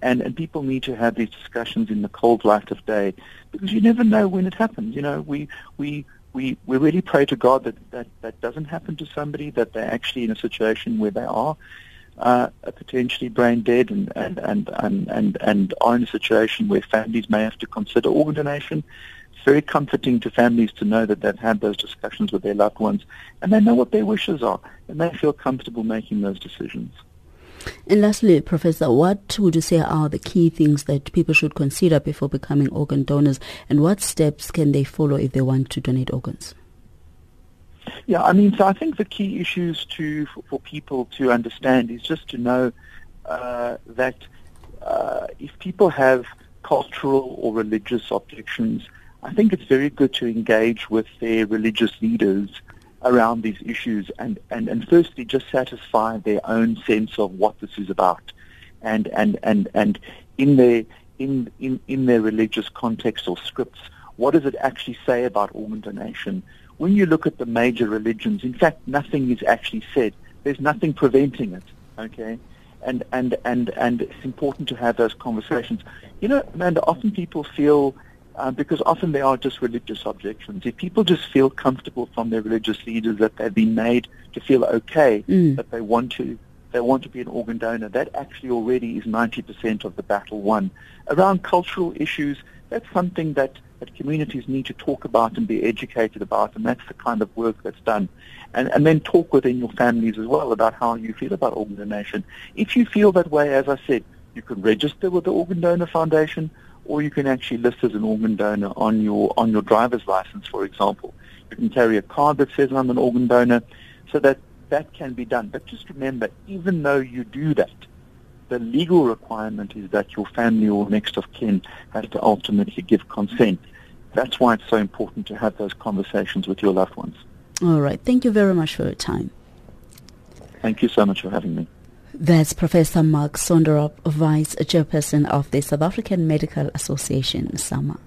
And, and people need to have these discussions in the cold light of day, because you never know when it happens. You know, we we we, we really pray to God that, that that doesn't happen to somebody, that they're actually in a situation where they are uh, potentially brain dead and and, and, and, and and are in a situation where families may have to consider organ donation. It's very comforting to families to know that they've had those discussions with their loved ones and they know what their wishes are and they feel comfortable making those decisions. And lastly, Professor, what would you say are the key things that people should consider before becoming organ donors, and what steps can they follow if they want to donate organs? Yeah, I mean, so I think the key issues to for, for people to understand is just to know uh, that uh, if people have cultural or religious objections, I think it's very good to engage with their religious leaders around these issues and, and, and firstly just satisfy their own sense of what this is about and and, and, and in their in, in, in their religious context or scripts, what does it actually say about organ donation? When you look at the major religions, in fact nothing is actually said. There's nothing preventing it. Okay? And and, and, and it's important to have those conversations. You know, Amanda, often people feel Uh, because often they are just religious objections. If people just feel comfortable from their religious leaders that they've been made to feel okay, mm. that they want to they want to be an organ donor, that actually already is ninety percent of the battle won. Around cultural issues, that's something that, that communities need to talk about and be educated about, and that's the kind of work that's done. And, and then talk within your families as well about how you feel about organ donation. If you feel that way, as I said, you can register with the Organ Donor Foundation, or you can actually list as an organ donor on your on your driver's license, for example. You can carry a card that says I'm an organ donor, so that that can be done. But just remember, even though you do that, the legal requirement is that your family or next of kin has to ultimately give consent. That's why it's so important to have those conversations with your loved ones. All right. Thank you very much for your time. Thank you so much for having me. That's Professor Mark Sonderop, Vice Chairperson of the South African Medical Association, SAMA.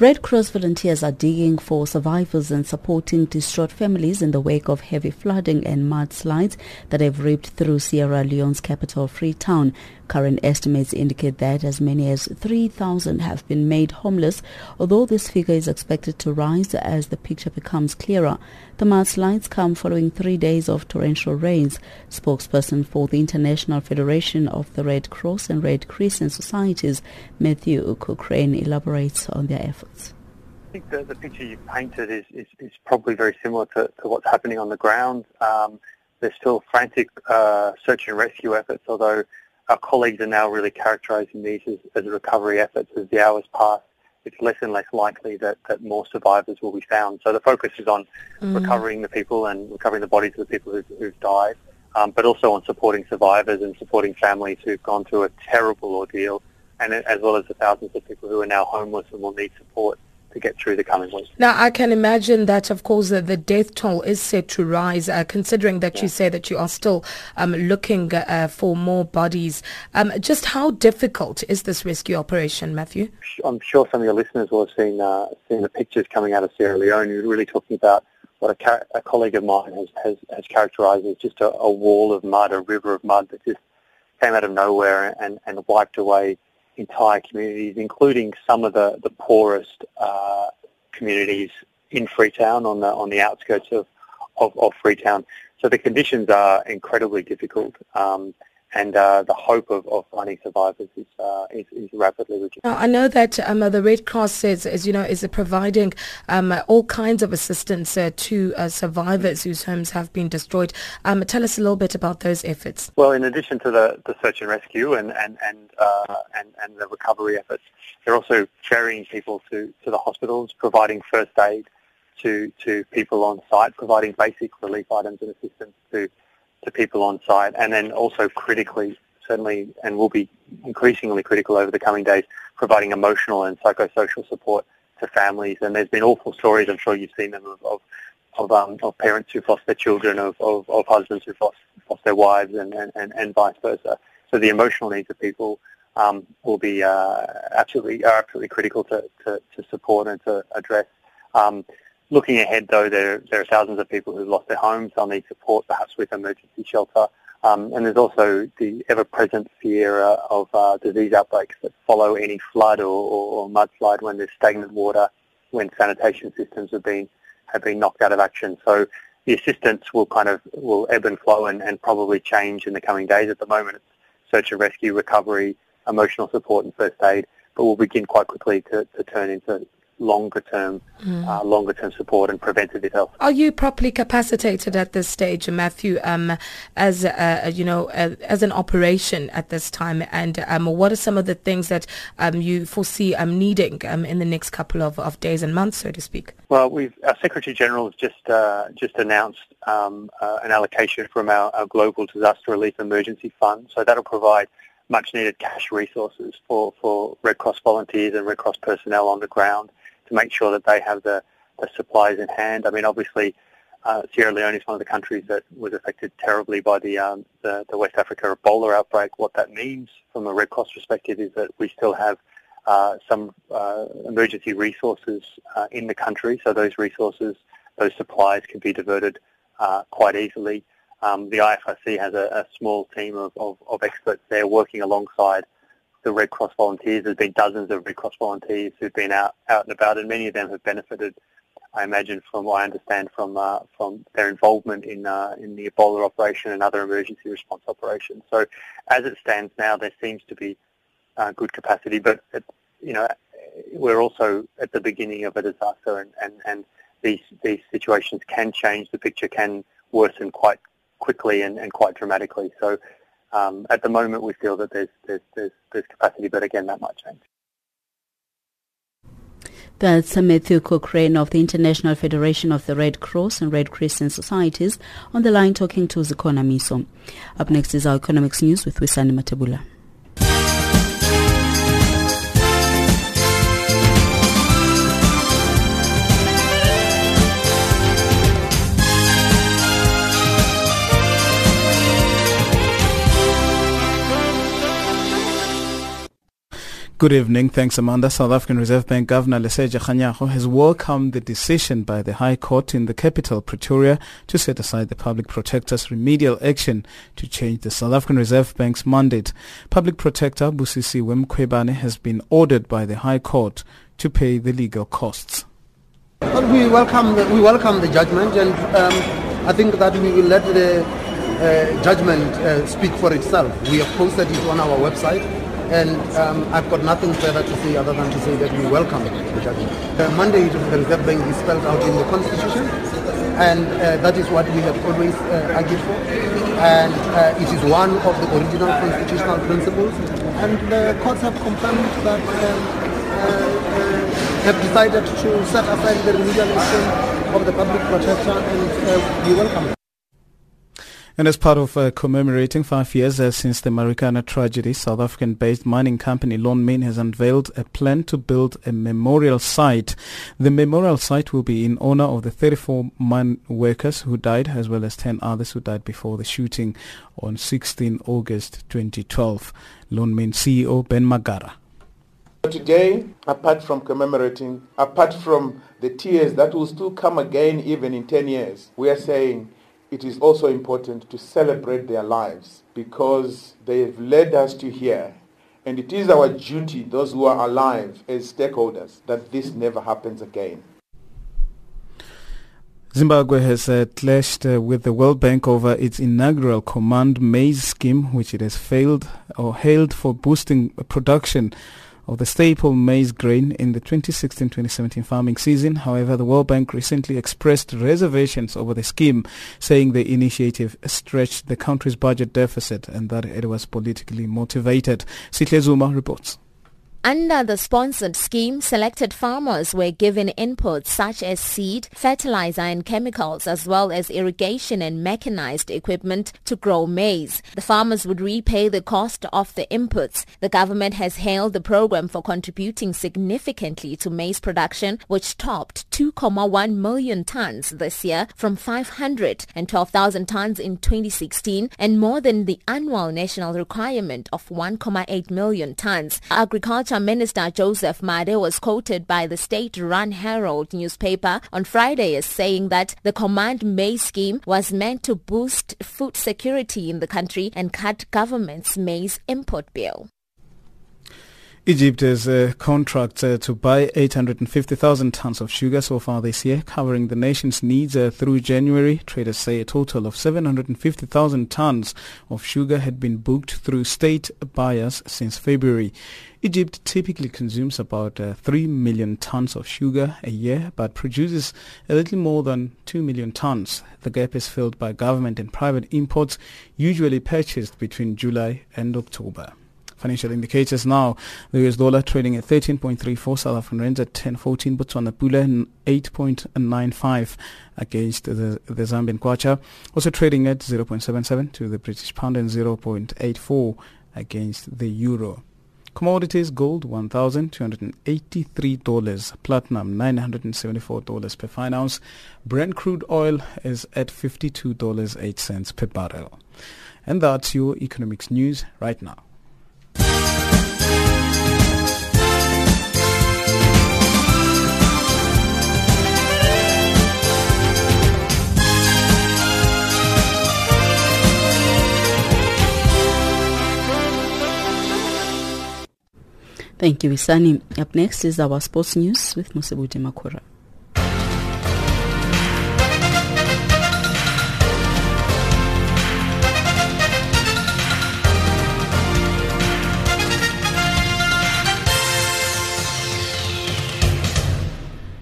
Red Cross volunteers are digging for survivors and supporting distraught families in the wake of heavy flooding and mudslides that have ripped through Sierra Leone's capital, Freetown. Current estimates indicate that as many as three thousand have been made homeless, although this figure is expected to rise as the picture becomes clearer. The mudslides come following three days of torrential rains. Spokesperson for the International Federation of the Red Cross and Red Crescent Societies, Matthew Cochrane, elaborates on their efforts. I think the, the picture you've painted is, is, is probably very similar to, to what's happening on the ground. Um, there's still frantic uh, search and rescue efforts, although our colleagues are now really characterising these as, as recovery efforts. As the hours pass, it's less and less likely that, that more survivors will be found. So the focus is on mm. recovering the people and recovering the bodies of the people who've, who've died, um, but also on supporting survivors and supporting families who've gone through a terrible ordeal, and as well as the thousands of people who are now homeless and will need support to get through the coming weeks. Now, I can imagine that, of course, uh, the death toll is set to rise, uh, considering that yeah. you say that you are still um, looking uh, for more bodies. Um, just how difficult is this rescue operation, Matthew? I'm sure some of your listeners will have seen, uh, seen the pictures coming out of Sierra Leone. You're really talking about what a, car- a colleague of mine has, has, has characterised as just a, a wall of mud, a river of mud that just came out of nowhere and, and wiped away entire communities, including some of the, the poorest uh, communities in Freetown, on the on the outskirts of, of, of Freetown. So the conditions are incredibly difficult, um, and uh, the hope of, of finding survivors is, uh, is, is rapidly reduced. Now, I know that um, the Red Cross says, as you know, is providing um, all kinds of assistance uh, to uh, survivors whose homes have been destroyed. Um, tell us a little bit about those efforts. Well, in addition to the, the search and rescue and and and, uh, and and the recovery efforts, they're also ferrying people to, to the hospitals, providing first aid to to people on site, providing basic relief items and assistance to. to people on site, and then also critically, certainly, and will be increasingly critical over the coming days, providing emotional and psychosocial support to families. And there's been awful stories, I'm sure you've seen them, of of, of, um, of parents who've lost their children, of, of, of husbands who've lost, lost their wives, and, and, and, and vice versa. So the emotional needs of people um, will be uh, absolutely are absolutely critical to, to, to support and to address. Um, Looking ahead, though, there, there are thousands of people who've lost their homes. They'll need support, perhaps with emergency shelter, Um, and there's also the ever-present fear of uh, disease outbreaks that follow any flood or, or, or mudslide when there's stagnant water, when sanitation systems have been have been knocked out of action. So the assistance will kind of will ebb and flow and, and probably change in the coming days. At the moment, it's search and rescue, recovery, emotional support, and first aid. But we'll begin quite quickly to, to turn into longer-term, mm. uh, longer-term support and preventative health. Are you properly capacitated at this stage, Matthew? Um, as uh, you know, uh, as an operation at this time, and um, what are some of the things that um, you foresee um, needing um, in the next couple of, of days and months, so to speak? Well, we've our Secretary General has just uh, just announced um, uh, an allocation from our, our Global Disaster Relief Emergency Fund, so that'll provide much-needed cash resources for, for Red Cross volunteers and Red Cross personnel on the ground, to make sure that they have the, the supplies in hand. I mean, obviously, uh, Sierra Leone is one of the countries that was affected terribly by the, um, the the West Africa Ebola outbreak. What that means from a Red Cross perspective is that we still have uh, some uh, emergency resources uh, in the country, so those resources, those supplies can be diverted uh, quite easily. Um, the I F R C has a, a small team of, of, of experts there working alongside the Red Cross volunteers. There's been dozens of Red Cross volunteers who've been out, out and about, and many of them have benefited, I imagine, from what I understand, from uh, from their involvement in uh, in the Ebola operation and other emergency response operations. So, as it stands now, there seems to be uh, good capacity, but it, you know, we're also at the beginning of a disaster, and, and, and these these situations can change. The picture can worsen quite quickly and, and quite dramatically. So. Um, at the moment, we feel that there's, there's, there's, there's capacity, but again, that might change. That's Matthew Cochrane of the International Federation of the Red Cross and Red Crescent Societies on the line talking to Zikhona Miso. Up next is our economics news with Wisani Matabula. Good evening. Thanks, Amanda. South African Reserve Bank Governor Leseja Khanyago has welcomed the decision by the High Court in the capital, Pretoria, to set aside the Public Protector's remedial action to change the South African Reserve Bank's mandate. Public Protector Busisiwe Mkhwebane has been ordered by the High Court to pay the legal costs. Well, we welcome the, we welcome the judgment, and um, I think that we will let the uh, judgment uh, speak for itself. We have posted it on our website. And um, I've got nothing further to say other than to say that we welcome the judgment. The mandate of the Reserve Bank is spelled out in the Constitution, and uh, that is what we have always uh, argued for. And uh, it is one of the original constitutional principles. And the courts have confirmed that um, uh, uh, have decided to set aside the remedial action of the Public Protector, and uh, we welcome it. And as part of uh, commemorating five years uh, since the Marikana tragedy, South African-based mining company Lonmin has unveiled a plan to build a memorial site. The memorial site will be in honor of the thirty-four mine workers who died, as well as ten others who died before the shooting on sixteenth of August twenty twelve. Lonmin C E O Ben Magara. Today, apart from commemorating, apart from the tears that will still come again even in ten years, we are saying it is also important to celebrate their lives, because they have led us to here. And it is our duty, those who are alive as stakeholders, that this never happens again. Zimbabwe has uh, clashed uh, with the World Bank over its inaugural Command Maize scheme, which it has failed or hailed for boosting production of the staple maize grain in the twenty sixteen twenty seventeen farming season. However, the World Bank recently expressed reservations over the scheme, saying the initiative stretched the country's budget deficit and that it was politically motivated. Sihle Zuma reports. Under the sponsored scheme, selected farmers were given inputs such as seed, fertilizer and chemicals, as well as irrigation and mechanized equipment to grow maize. The farmers would repay the cost of the inputs. The government has hailed the program for contributing significantly to maize production, which topped two point one million tons this year from five hundred twelve thousand tons in twenty sixteen, and more than the annual national requirement of one point eight million tons. Agriculture Water Minister Joseph Made was quoted by the state-run Herald newspaper on Friday as saying that the Command May scheme was meant to boost food security in the country and cut government's maize import bill. Egypt has uh, contracts uh, to buy eight hundred fifty thousand tons of sugar so far this year, covering the nation's needs uh, through January. Traders say a total of seven hundred fifty thousand tons of sugar had been booked through state buyers since February. Egypt typically consumes about uh, three million tons of sugar a year, but produces a little more than two million tons. The gap is filled by government and private imports, usually purchased between July and October. Financial indicators now. The U S dollar trading at thirteen point three four, South African rand at ten fourteen, Botswana pula eight point nine five against the, the Zambian kwacha, also trading at zero point seven seven to the British pound and zero point eight four against the euro. Commodities: gold one thousand two hundred eighty-three dollars, platinum nine hundred seventy-four dollars per fine ounce, Brent crude oil is at fifty-two dollars and eight cents per barrel. And that's your economics news right now. Thank you, Isani. Up next is our sports news with Musibudi Makura.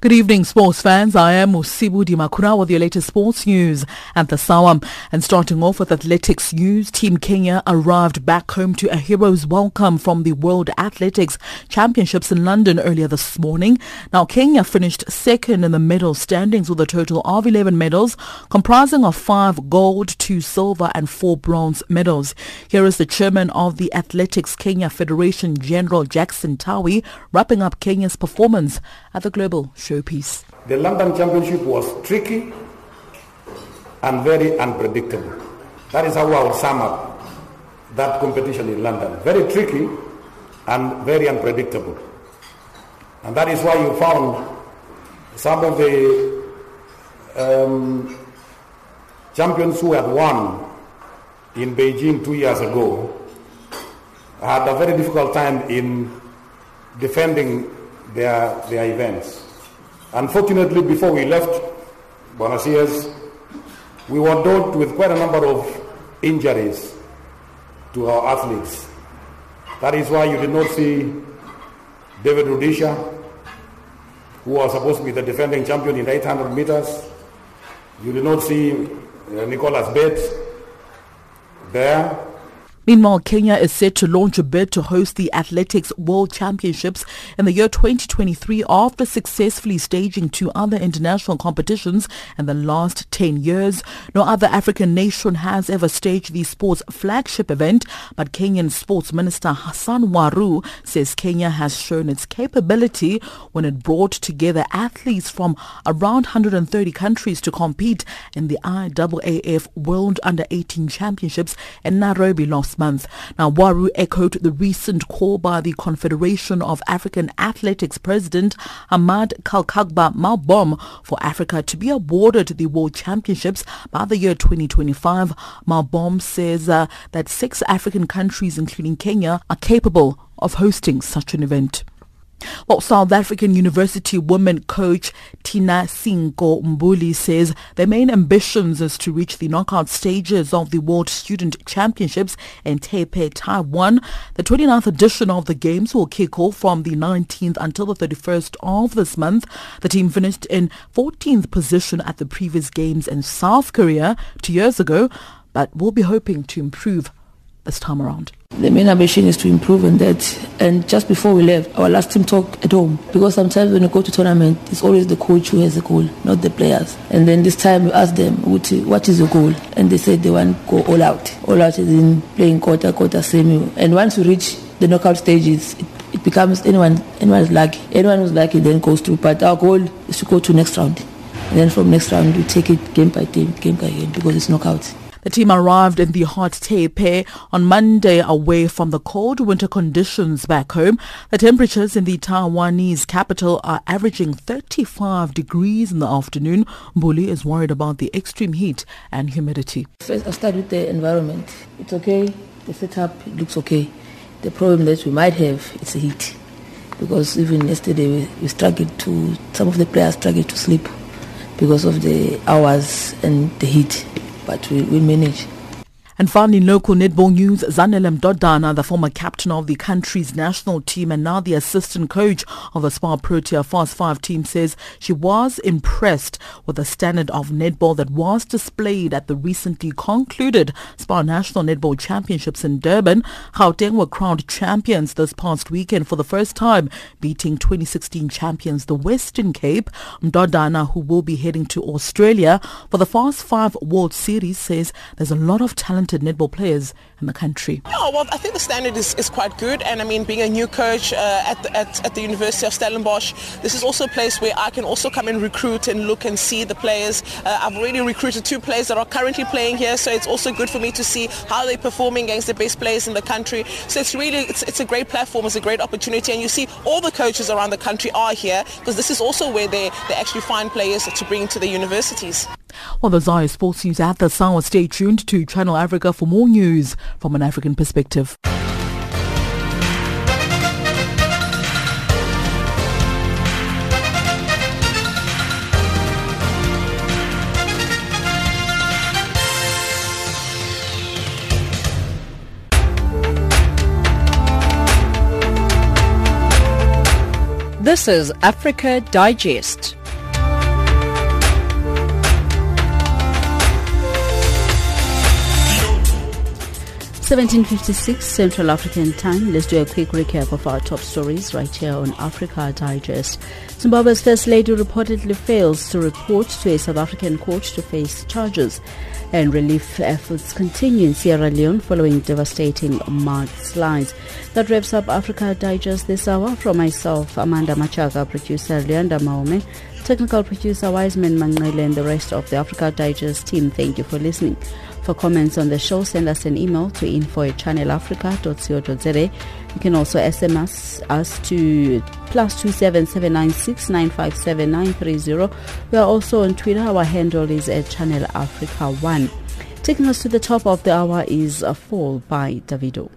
Good evening, sports fans. I am Musibudi Makura with your latest sports news at the S A W A. And starting off with athletics news, Team Kenya arrived back home to a hero's welcome from the World Athletics Championships in London earlier this morning. Now, Kenya finished second in the medal standings with a total of eleven medals, comprising of five gold, two silver and four bronze medals. Here is the chairman of the Athletics Kenya Federation, General Jackson Tawi, wrapping up Kenya's performance at the Global Show. Piece. The London Championship was tricky and very unpredictable. That is how I would sum up that competition in London. Very tricky and very unpredictable. And that is why you found some of the um, champions who had won in Beijing two years ago had a very difficult time in defending their, their events. Unfortunately, before we left Buenos Aires, we were dealt with quite a number of injuries to our athletes. That is why you did not see David Rudisha, who was supposed to be the defending champion in eight hundred meters. You did not see uh, Nicholas Bates there. Meanwhile, Kenya is set to launch a bid to host the Athletics World Championships in the year twenty twenty-three after successfully staging two other international competitions in the last ten years. No other African nation has ever staged the sport's flagship event, but Kenyan Sports Minister Hassan Waru says Kenya has shown its capability when it brought together athletes from around one hundred thirty countries to compete in the I A A F World Under eighteen Championships in Nairobi last month. Now, Waru echoed the recent call by the Confederation of African Athletics President Ahmad Kalkagba Malbom for Africa to be awarded the World Championships by the year twenty twenty-five. Malbom says uh, that six African countries, including Kenya, are capable of hosting such an event. Well, South African University women coach Tina Singo Mbuli says their main ambitions is to reach the knockout stages of the World Student Championships in Taipei, Taiwan. The twenty-ninth edition of the Games will kick off from the nineteenth until the thirty-first of this month. The team finished in fourteenth position at the previous Games in South Korea two years ago, but will be hoping to improve this time around. The main ambition is to improve in that. And just before we left, our last team talk at home, because sometimes when you go to tournament, it's always the coach who has the goal, not the players. And then this time we asked them, what is your goal? And they said they want to go all out. All out is in playing quarter, quarter, semi. And once you reach the knockout stages, it, it becomes anyone, anyone is lucky. Anyone who's lucky then goes through. But our goal is to go to next round. And then from next round, we take it game by game, game by game, because it's knockout. The team arrived in the hot Taipei on Monday, away from the cold winter conditions back home. The temperatures in the Taiwanese capital are averaging thirty-five degrees in the afternoon. Mbuli is worried about the extreme heat and humidity. First, I'll start with the environment. It's okay. The setup looks okay. The problem that we might have is the heat. Because even yesterday we, we struggled to, some of the players struggled to sleep because of the hours and the heat, but we, we managed. And finally, in local netball news, Zanelem Dodana, the former captain of the country's national team and now the assistant coach of the Spar Protea Fast Five team, says she was impressed with the standard of netball that was displayed at the recently concluded Spar National Netball Championships in Durban. Gauteng were crowned champions this past weekend for the first time, beating twenty sixteen champions the Western Cape. Mdodana, who will be heading to Australia for the Fast Five World Series, says there's a lot of talent netball players in the country. No, well, I think the standard is, is quite good, and I mean, being a new coach uh, at, the, at, at the University of Stellenbosch, this is also a place where I can also come and recruit and look and see the players. Uh, I've already recruited two players that are currently playing here, so it's also good for me to see how they're performing against the best players in the country. So it's really, it's, it's a great platform, it's a great opportunity, and you see all the coaches around the country are here, because this is also where they, they actually find players to bring to the universities. Well, those are sports news at this hour. Stay tuned to Channel Africa for more news from an African perspective. This is Africa Digest. seventeen fifty-six Central African time. Let's do a quick recap of our top stories right here on Africa Digest. Zimbabwe's First Lady reportedly fails to report to a South African court to face charges. And relief efforts continue in Sierra Leone following devastating mudslides. That wraps up Africa Digest this hour. From myself, Amanda Machaga, producer Leanda Maome, technical producer Wiseman Mangele, and the rest of the Africa Digest team, thank you for listening. For comments on the show, send us an email to info at channelafrica dot co dot za. You can also S M S us to plus two seven seven nine six nine five seven nine three zero. We are also on Twitter. Our handle is at Channel Africa one. Taking us to the top of the hour is A Fall by Davido.